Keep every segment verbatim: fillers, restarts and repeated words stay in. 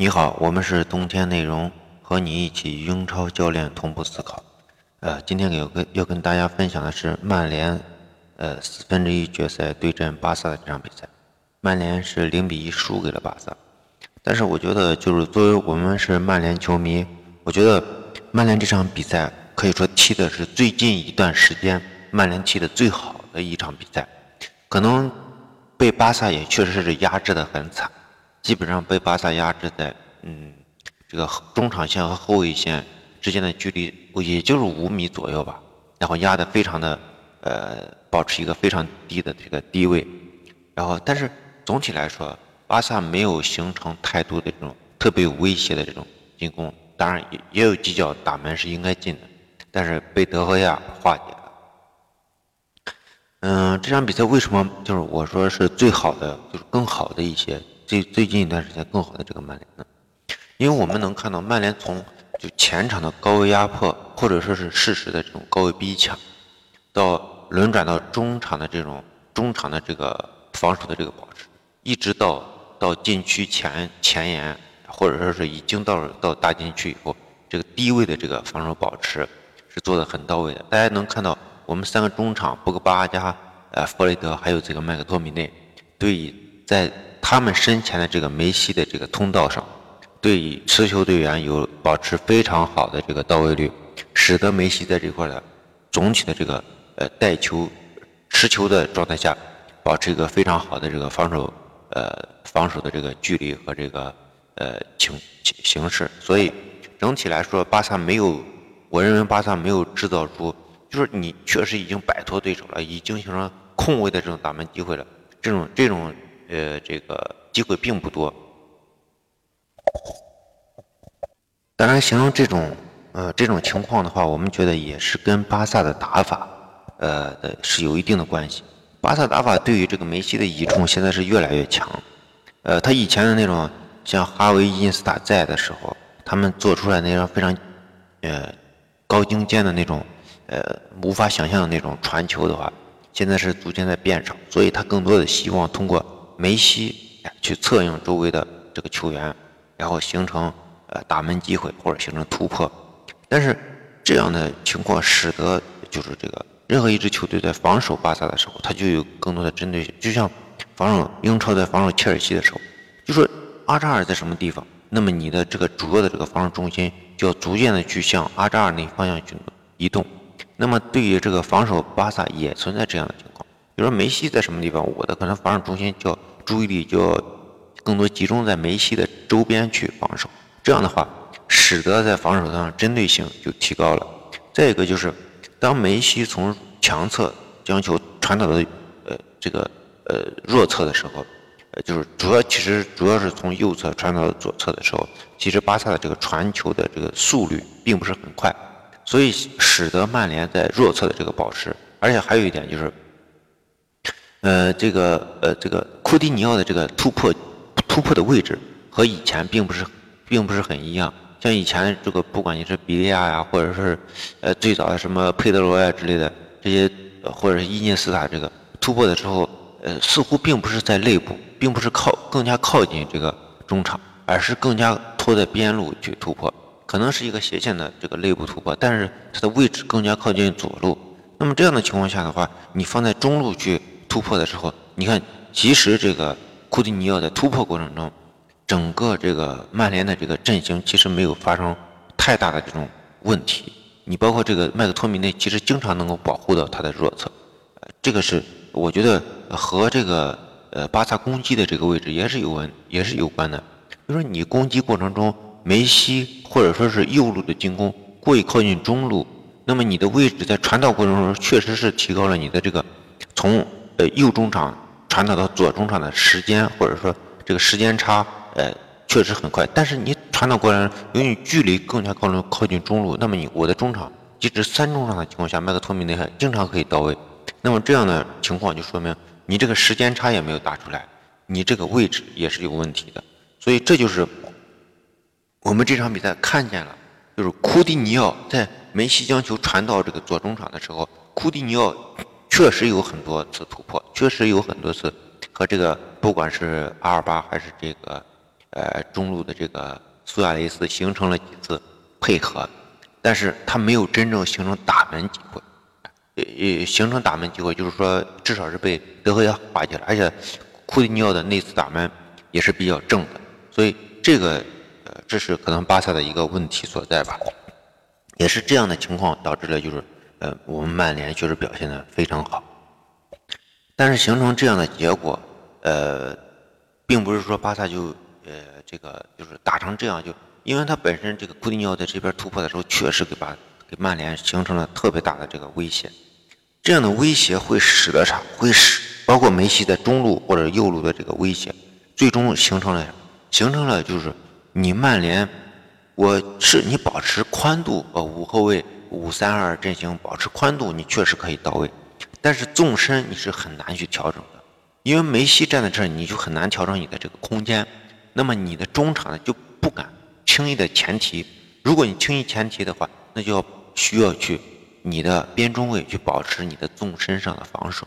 你好，我们是冬天内容，和你一起英超教练同步思考。呃，今天有个要跟大家分享的是曼联呃四分之一决赛对阵巴萨的这场比赛。曼联是零比一输给了巴萨，但是我觉得就是作为我们是曼联球迷，我觉得曼联这场比赛可以说踢的是最近一段时间曼联踢的最好的一场比赛，可能被巴萨也确实是压制的很惨。基本上被巴萨压制在，嗯，这个中场线和后卫线之间的距离也就是五米左右吧，然后压得非常的，呃，保持一个非常低的这个低位，然后但是总体来说，巴萨没有形成太多的这种特别有威胁的这种进攻，当然也也有几脚打门是应该进的，但是被德赫亚化解了。嗯，这场比赛为什么就是我说是最好的，就是更好的一些。最最近一段时间更好的这个曼联呢，因为我们能看到曼联从就前场的高位压迫，或者说是适时的这种高位逼抢，到轮转到中场的这种中场的这个防守的这个保持，一直到到禁区前前沿，或者说是已经到到大禁区以后，这个低位的这个防守保持是做得很到位的。大家能看到我们三个中场，博格巴加呃弗雷德还有这个麦克托米内，对在。他们身前的这个梅西的这个通道上，对持球队员有保持非常好的这个到位率，使得梅西在这块的总体的这个呃带球持球的状态下，保持一个非常好的这个防守呃防守的这个距离和这个呃情形式。所以整体来说，巴萨没有，我认为巴萨没有制造出，就是你确实已经摆脱对手了，已经形成空位的这种打门机会了，这种这种。呃，这个机会并不多。当然，形容这种呃这种情况的话，我们觉得也是跟巴萨的打法呃的是有一定的关系。巴萨打法对于这个梅西的倚重现在是越来越强。呃，他以前的那种像哈维、伊涅斯塔在的时候，他们做出来那种非常呃高精尖的那种呃无法想象的那种传球的话，现在是逐渐在变少，所以他更多的希望通过。梅西去策应周围的这个球员，然后形成呃打门机会或者形成突破，但是这样的情况使得就是这个任何一支球队在防守巴萨的时候，他就有更多的针对性，就像防守英超在防守切尔西的时候，就说阿扎尔在什么地方，那么你的这个主要的这个防守中心就要逐渐的去向阿扎尔那方向去移动。那么对于这个防守巴萨也存在这样的情况，比如说梅西在什么地方，我的可能防守中心就要注意力就要更多集中在梅西的周边去防守，这样的话使得在防守上针对性就提高了。再一个就是当梅西从强侧将球传导到呃这个呃弱侧的时候，呃就是主要其实主要是从右侧传导到左侧的时候，其实巴萨的这个传球的这个速率并不是很快，所以使得曼联在弱侧的这个保持，而且还有一点就是。呃，这个呃，这个库蒂尼奥的这个突破突破的位置和以前并不是并不是很一样。像以前这个，不管你是比利亚呀、啊，或者是呃最早的什么佩德罗呀、啊、之类的这些，或者是伊涅斯塔这个突破的时候，呃，似乎并不是在内部，并不是靠更加靠近这个中场，而是更加拖在边路去突破，可能是一个斜线的这个内部突破，但是它的位置更加靠近左路。那么这样的情况下的话，你放在中路去。突破的时候，你看，其实这个库蒂尼奥在突破过程中，整个这个曼联的这个阵型其实没有发生太大的这种问题。你包括这个麦克托米内，其实经常能够保护到他的弱侧，呃、这个是我觉得和这个呃巴萨攻击的这个位置也是有关，也是有关的。就是你攻击过程中，梅西或者说是右路的进攻过于靠近中路，那么你的位置在传导过程中确实是提高了你的这个从。呃，右中场传导到左中场的时间，或者说这个时间差，呃，确实很快。但是你传导过来，由于距离更加靠近靠近中路，那么你我的中场，即使三中场的情况下，麦克托米内还经常可以到位。那么这样的情况就说明你这个时间差也没有打出来，你这个位置也是有问题的。所以这就是我们这场比赛看见了，就是库蒂尼奥在梅西将球传到这个左中场的时候，库蒂尼奥。确实有很多次突破，确实有很多次和这个不管是阿尔巴还是这个呃中路的这个苏亚雷斯形成了几次配合，但是他没有真正形成打门机会，呃形成打门机会就是说至少是被德赫亚划起来，而且库蒂尼奥的那次打门也是比较正的，所以这个呃这是可能巴萨的一个问题所在吧，也是这样的情况导致了就是呃我们曼联确实表现得非常好，但是形成这样的结果，呃并不是说巴萨就呃这个就是打成这样就，因为他本身这个库蒂尼奥在这边突破的时候确实给把给曼联形成了特别大的这个威胁，这样的威胁会使得啥？会使包括梅西在中路或者右路的这个威胁，最终形成了形成了就是你曼联，我是你保持宽度，呃五后卫五三二阵型保持宽度，你确实可以到位，但是纵深你是很难去调整的，因为梅西站在这儿你就很难调整你的这个空间，那么你的中场呢就不敢轻易的前提，如果你轻易前提的话，那就要需要去你的边中卫去保持你的纵深上的防守，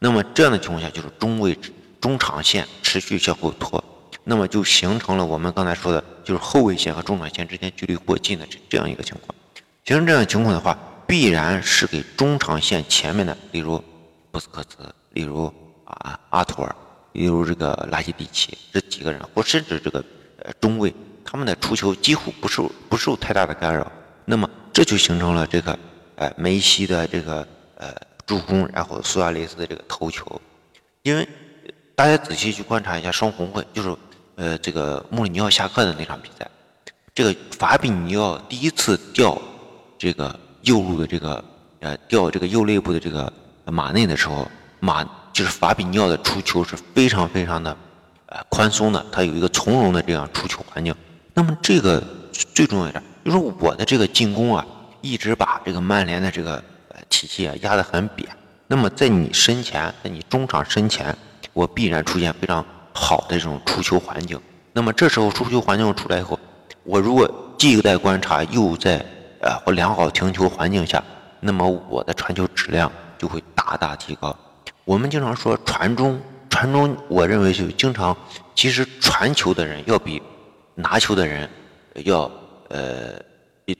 那么这样的情况下就是中卫中场线持续向后拖，那么就形成了我们刚才说的就是后卫线和中场线之间距离过近的这样一个情况，形成这样的情况的话，必然是给中场线前面的例如布斯克茨，例如啊阿图尔，例如这个拉基蒂奇这几个人，或甚至这个呃中卫，他们的出球几乎不受不受太大的干扰，那么这就形成了这个呃梅西的这个呃助攻，然后苏亚雷斯的这个头球，因为大家仔细去观察一下双红会，就是呃，这个穆里尼奥下课的那场比赛，这个法比尼奥第一次调这个右路的这个呃调这个右肋部的这个马内的时候，马就是法比尼奥的出球是非常非常的呃宽松的，他有一个从容的这样出球环境。那么这个最重要一点就是我的这个进攻啊，一直把这个曼联的这个体系啊压得很扁。那么在你身前，在你中场身前，我必然出现非常好的这种出球环境，那么这时候出球环境出来以后，我如果既在观察又在呃良好停球环境下，那么我的传球质量就会大大提高。我们经常说传中，传中我认为就经常其实传球的人要比拿球的人要呃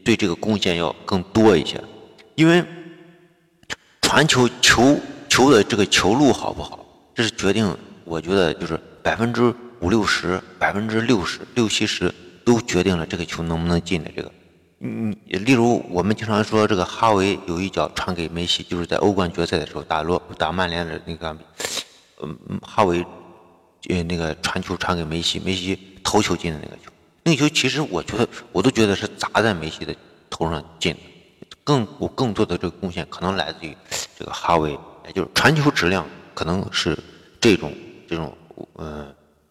对这个贡献要更多一些，因为传球球球的这个球路好不好，这是决定我觉得就是百分之五六十、百分之六十、六七十都决定了这个球能不能进的这个。嗯，例如我们经常说这个哈维有一脚传给梅西，就是在欧冠决赛的时候打落打曼联的那个，嗯，哈维呃那个传球传给梅西，梅西头球进的那个球，那个球其实我觉得我都觉得是砸在梅西的头上进的，更我更多的这个贡献可能来自于这个哈维，也就是传球质量可能是这种。这种呃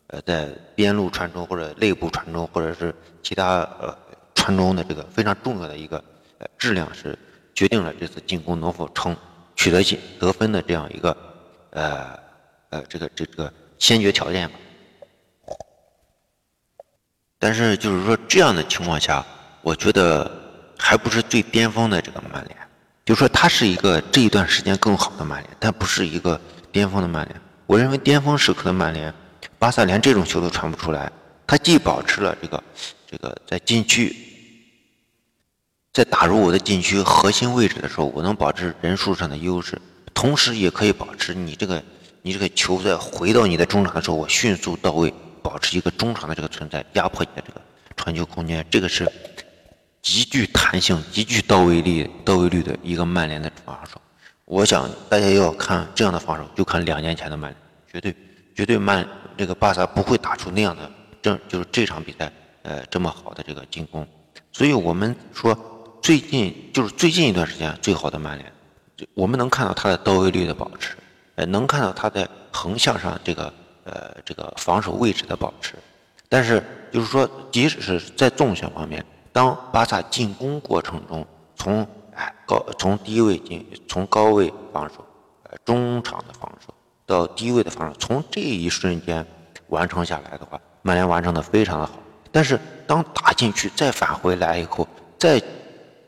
呃，在边路传中或者内部传中或者是其他呃传中的这个非常重要的一个呃质量是决定了这次进攻能否成取得得分的这样一个呃呃这个这个先决条件吧。但是就是说这样的情况下，我觉得还不是最巅峰的这个曼联，就是说它是一个这一段时间更好的曼联，但不是一个巅峰的曼联。我认为巅峰时刻的曼联，巴萨连这种球都传不出来。他既保持了这个这个在禁区，在打入我的禁区核心位置的时候，我能保持人数上的优势，同时也可以保持你这个你这个球在回到你的中场的时候，我迅速到位，保持一个中场的这个存在，压迫你的这个传球空间。这个是极具弹性、极具到位率、到位率的一个曼联的防守。我想大家要看这样的防守，就看两年前的曼联，绝对绝对曼这个巴萨不会打出那样的这就是这场比赛呃这么好的这个进攻，所以我们说最近就是最近一段时间最好的曼联，我们能看到他的到位率的保持，呃能看到他在横向上这个呃这个防守位置的保持，但是就是说即使是在纵向方面，当巴萨进攻过程中从高从低位进，从高位防守，呃，中场的防守到低位的防守，从这一瞬间完成下来的话，曼联完成的非常的好。但是当打进去再返回来以后，再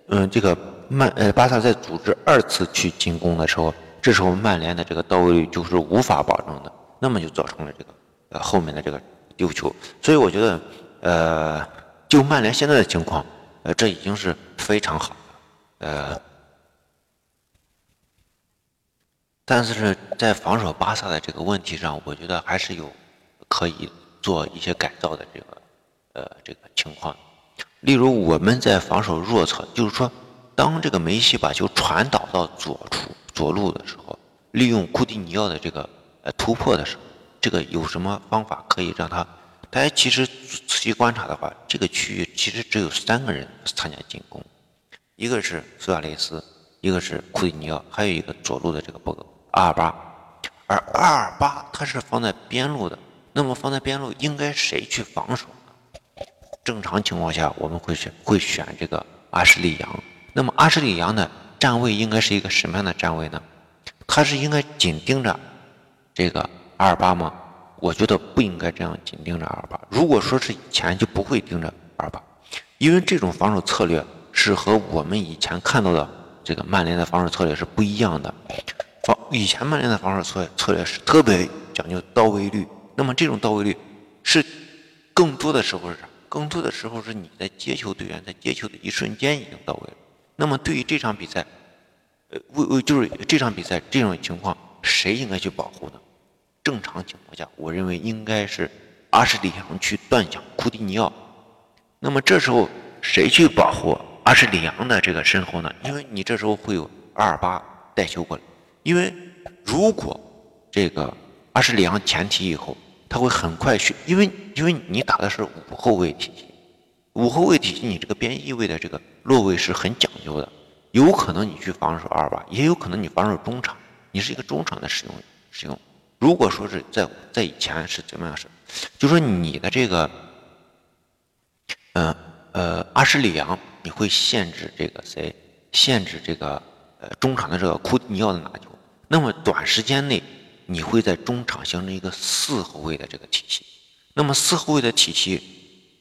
嗯这个曼呃巴萨在组织二次去进攻的时候，这时候曼联的这个到位率就是无法保证的，那么就造成了这个呃后面的这个丢球。所以我觉得，呃，就曼联现在的情况，呃，这已经是非常好的，呃，但是在防守巴萨的这个问题上，我觉得还是有可以做一些改造的这个，呃，这个情况。例如我们在防守弱侧，就是说，当这个梅西把球传导到左处左路的时候，利用库蒂尼奥的这个呃突破的时候，这个有什么方法可以让他？大家其实仔细观察的话，这个区域其实只有三个人参加进攻，一个是苏亚雷斯，一个是库蒂尼奥，还有一个左路的这个博格阿尔巴，而阿尔巴他是放在边路的，那么放在边路应该谁去防守呢？正常情况下我们会选会选这个阿什利杨，那么阿什利杨的站位应该是一个什么样的站位呢？他是应该紧盯着这个阿尔巴吗？我觉得不应该这样紧盯着阿尔巴。如果说是以前就不会盯着阿尔巴，因为这种防守策略是和我们以前看到的这个曼联的防守策略是不一样的。防以前曼联的防守策略策略是特别讲究到位率，那么这种到位率是更多的时候是啥？更多的时候是你在接球队员在接球的一瞬间已经到位了。那么对于这场比赛，呃，为就是这场比赛这种情况，谁应该去保护呢？正常情况下，我认为应该是阿什利杨去断抢库蒂尼奥。那么这时候谁去保护阿什利杨的这个身后呢？因为你这时候会有阿尔巴带球过来。因为如果这个阿什利杨前提以后，他会很快去，因为因为你打的是五后卫体系，五后卫体系你这个边翼位的这个落位是很讲究的，有可能你去防守阿尔巴，也有可能你防守中场，你是一个中场的使用使用。如果说是在在以前是怎么样式，就说你的这个，嗯呃, 呃阿什利杨，你会限制这个谁，限制这个呃中场的这个库蒂尼奥的拿球，那么短时间内你会在中场形成一个四后卫的这个体系，那么四后卫的体系，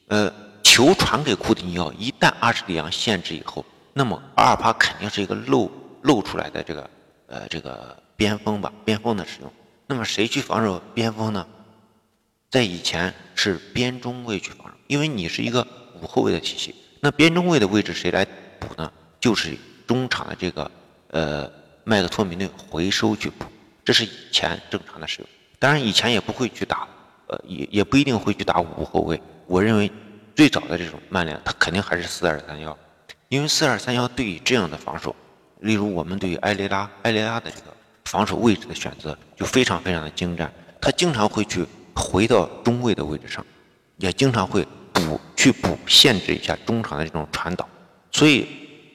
呃球传给库蒂尼奥，一旦阿什利杨限制以后，那么阿尔巴肯定是一个漏漏出来的这个呃这个边锋吧，边锋的使用。那么谁去防守边锋呢？在以前是边中卫去防守，因为你是一个五后卫的体系，那边中卫的位置谁来补呢？就是中场的这个呃麦克托米内回收去补，这是以前正常的使用。当然以前也不会去打，呃也也不一定会去打五后卫。我认为最早的这种曼联，他肯定还是四二三幺，因为四二三幺对于这样的防守，例如我们对于埃雷拉埃雷拉的这个防守位置的选择就非常非常的精湛，他经常会去回到中卫的位置上，也经常会补去补限制一下中场的这种传导。所以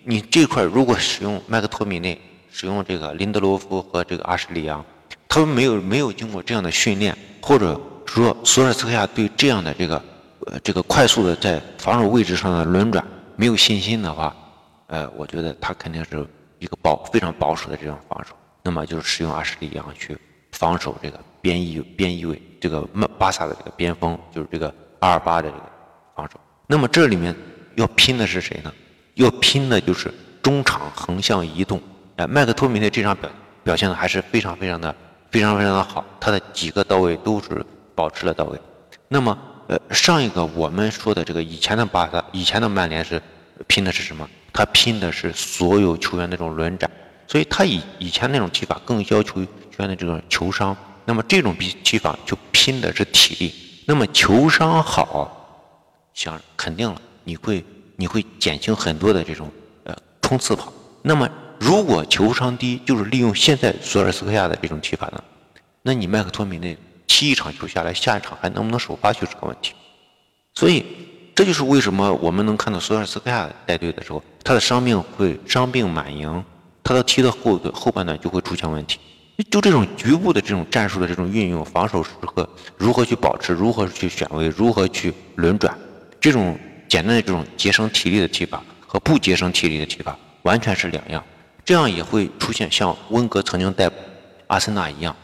你这块如果使用麦克托米内，使用这个林德罗夫和这个阿什利杨，他们没有没有经过这样的训练，或者说索尔斯克亚对这样的这个呃这个快速的在防守位置上的轮转没有信心的话，呃，我觉得他肯定是一个保非常保守的这种防守。那么就是使用阿什利杨去防守这个边翼边翼位，这个巴萨的这个边锋，就是这个阿尔巴的这个防守。那么这里面要拼的是谁呢？要拼的就是中场横向移动。哎，麦克托米内这场表表现的还是非常非常的非常非常的好，他的几个到位都是保持了到位。那么呃上一个我们说的这个以前的巴萨，以前的曼联是拼的是什么？他拼的是所有球员那种轮展。所以他以以前那种踢法更要求球员的这种球商，那么这种踢法就拼的是体力。那么球商好，想肯定了，你会你会减轻很多的这种呃冲刺跑。那么如果球商低，就是利用现在索尔斯克亚的这种踢法呢，那你麦克托米内踢一场球下来，下一场还能不能首发就是个问题。所以这就是为什么我们能看到索尔斯克亚带队的时候，他的伤病会伤病满营。他到踢到后后半段就会出现问题，就这种局部的这种战术的这种运用，防守时刻如何去保持，如何去选位，如何去轮转，这种简单的这种节省体力的踢法和不节省体力的踢法完全是两样，这样也会出现像温格曾经带阿森纳一样，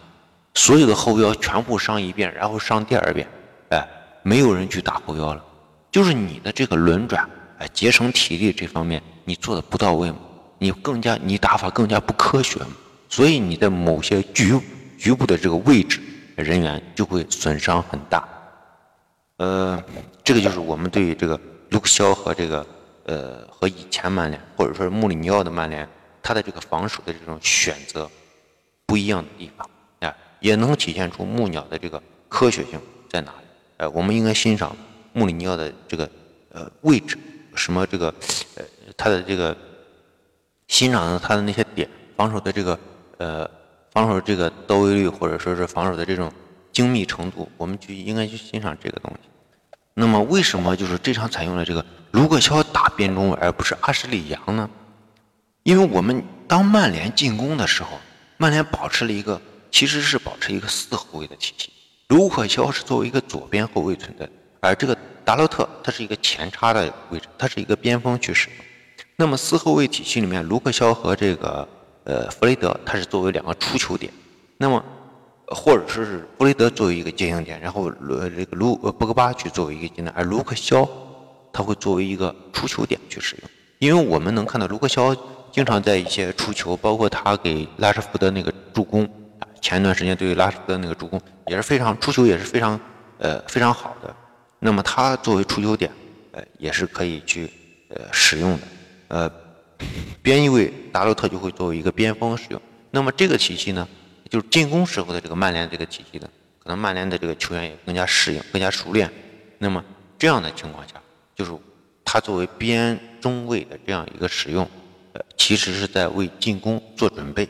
所有的后腰全部伤一遍，然后伤第二遍，哎，没有人去打后腰了，就是你的这个轮转，哎，节省体力这方面你做的不到位吗？你更加你打法更加不科学，所以你的某些局局部的这个位置人员就会损伤很大。呃，这个就是我们对这个卢克肖和这个呃和以前曼联或者说是穆里尼奥的曼联，他的这个防守的这种选择不一样的地方，哎、呃，也能体现出穆鸟的这个科学性在哪里。哎、呃，我们应该欣赏穆里尼奥的这个呃位置，什么这个呃他的这个欣赏他的那些点，防守的这个呃防守这个到位率或者说是防守的这种精密程度，我们去应该去欣赏这个东西。那么为什么就是这场采用了这个卢克肖打边中而不是阿什利杨呢？因为我们当曼联进攻的时候，曼联保持了一个其实是保持一个四后卫的体系，卢克肖是作为一个左边后卫存在，而这个达洛特他是一个前插的位置，他是一个边锋去使用。那么四后卫体系里面，卢克肖和这个呃弗雷德他是作为两个出球点，那么或者说是弗雷德作为一个接应点，然后这个卢博格巴去作为一个接应点，而卢克肖他会作为一个出球点去使用。因为我们能看到卢克肖经常在一些出球，包括他给拉什福德那个助攻，前段时间对于拉什福德那个助攻也是非常出球，也是非常呃非常好的。那么他作为出球点，呃也是可以去呃使用的。呃，边翼位达洛特就会作为一个边锋使用。那么这个体系呢？就是进攻时候的这个曼联这个体系的，可能曼联的这个球员也更加适应、更加熟练。那么这样的情况下，就是他作为边中卫的这样一个使用，呃，其实是在为进攻做准备。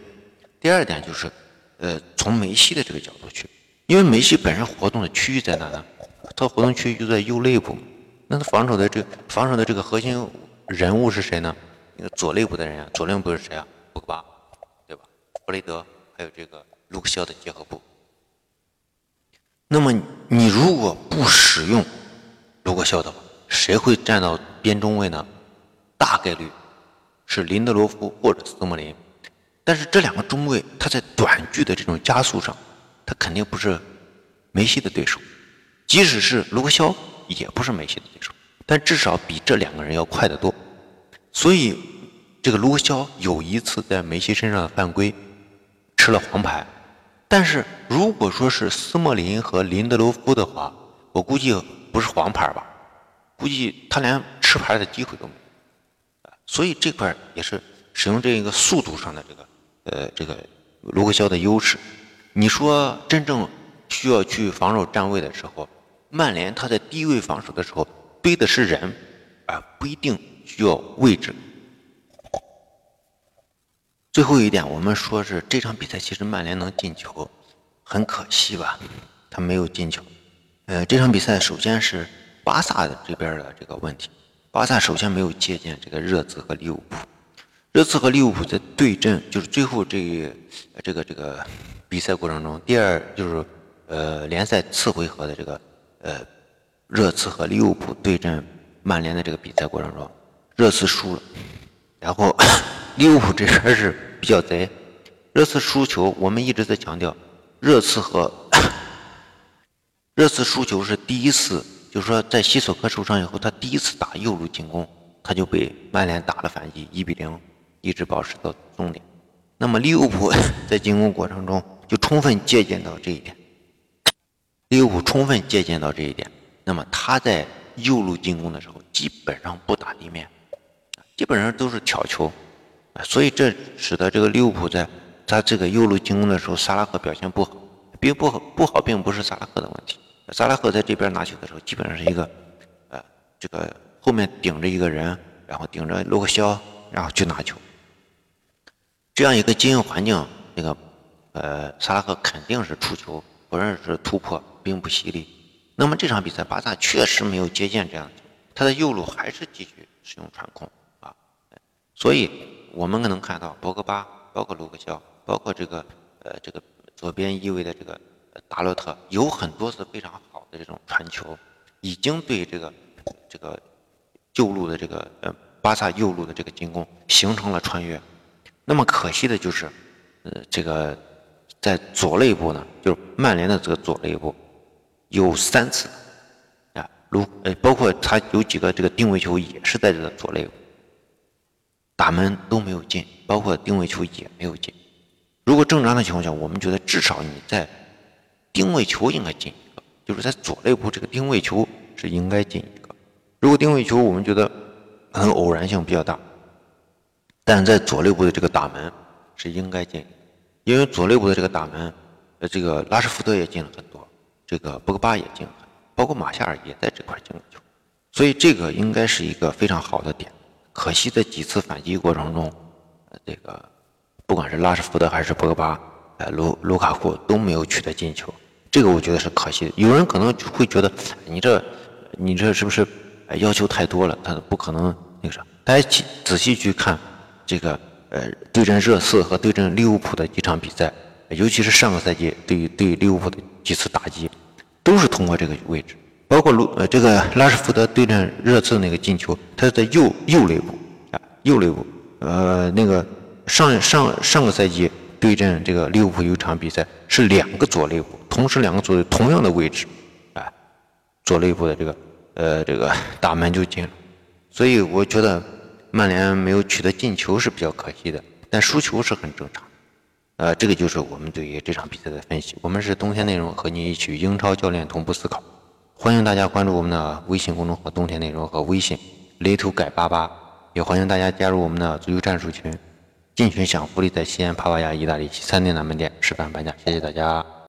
第二点就是，呃，从梅西的这个角度去，因为梅西本身活动的区域在哪呢？他活动区域就在右肋部，那他防守的这个防守的这个核心人物是谁呢？那个左肋部的人啊，左肋部是谁啊？博格巴，对吧？弗雷德。还有这个卢克肖的结合部，那么你如果不使用卢克肖的话，谁会站到边中卫呢？大概率是林德罗夫或者斯特莫林，但是这两个中卫他在短距的这种加速上，他肯定不是梅西的对手，即使是卢克肖也不是梅西的对手，但至少比这两个人要快得多。所以这个卢克肖有一次在梅西身上的犯规吃了黄牌，但是如果说是斯莫林和林德罗夫的话，我估计不是黄牌吧，估计他连吃牌的机会都没有。所以这块也是使用这个速度上的这个呃这个卢克肖的优势。你说真正需要去防守站位的时候，曼联他在低位防守的时候堆的是人，而不一定需要位置。最后一点，我们说是这场比赛其实曼联能进球，很可惜吧，他没有进球。呃，这场比赛首先是巴萨的这边的这个问题，巴萨首先没有借鉴这个热刺和利物浦，热刺和利物浦在对阵，就是最后这这个这个比赛过程中，第二就是呃联赛次回合的这个呃热刺和利物浦对阵曼联的这个比赛过程中，热刺输了，然后。利物浦这边是比较贼，热刺输球，我们一直在强调，热刺和热刺输球是第一次，就是说在西索科受伤以后，他第一次打右路进攻，他就被曼联打了反击，一比零，一直保持到终点。那么利物浦在进攻过程中就充分借鉴到这一点，利物浦充分借鉴到这一点。那么他在右路进攻的时候，基本上不打地面，基本上都是挑球。所以这使得这个利物浦在他这个右路进攻的时候，萨拉赫表现不好，并不好不好，并不是萨拉赫的问题。萨拉赫在这边拿球的时候，基本上是一个呃，这个后面顶着一个人，然后顶着卢克肖，然后去拿球。这样一个经营环境，这个呃，萨拉赫肯定是出球，不认识突破，并不犀利。那么这场比赛，巴萨确实没有借鉴这样的，他的右路还是继续使用传控啊，所以。我们能看到博格巴，包括卢克肖，包括这个呃这个左边翼位的这个达洛特，有很多次非常好的这种传球，已经对这个这个右路的这个呃巴萨右路的这个进攻形成了穿越。那么可惜的就是，呃这个在左肋部呢，就是曼联的这个左肋部有三次啊，卢呃包括他有几个这个定位球也是在这个左肋部。打门都没有进，包括定位球也没有进。如果正常的情况下，我们觉得至少你在定位球应该进一个，就是在左肋部这个定位球是应该进一个。如果定位球我们觉得很偶然性比较大，但在左肋部的这个打门是应该进一个，因为左肋部的这个打门，呃，这个拉什福德也进了很多，这个博格巴也进了很多，包括马夏尔也在这块进了球，所以这个应该是一个非常好的点。可惜在几次反击过程中，呃，这个不管是拉什福德还是博格巴，呃，卢卢卡库都没有取得进球。这个我觉得是可惜的。有人可能会觉得你这你这是不是要求太多了，他不可能那个啥。大家仔细去看这个呃对阵热刺和对阵利物浦的几场比赛，尤其是上个赛季对对利物浦的几次打击，都是通过这个位置。包括卢呃这个拉什福德对阵热刺那个进球，他在右右肋部啊右肋部。呃那个上上上个赛季对阵这个利物浦有一场比赛，是两个左肋部，同时两个左肋同样的位置，哎、啊，左肋部的这个呃这个打门就进了，所以我觉得曼联没有取得进球是比较可惜的，但输球是很正常。呃，这个就是我们对于这场比赛的分析。我们是冬天内容，和你一起英超教练同步思考。欢迎大家关注我们的微信公众号“冬天内容”和微信“雷图改八八”，也欢迎大家加入我们的足球战术群。进群享福利，在西安帕瓦亚意大利其三店南门店示范半价，谢谢大家。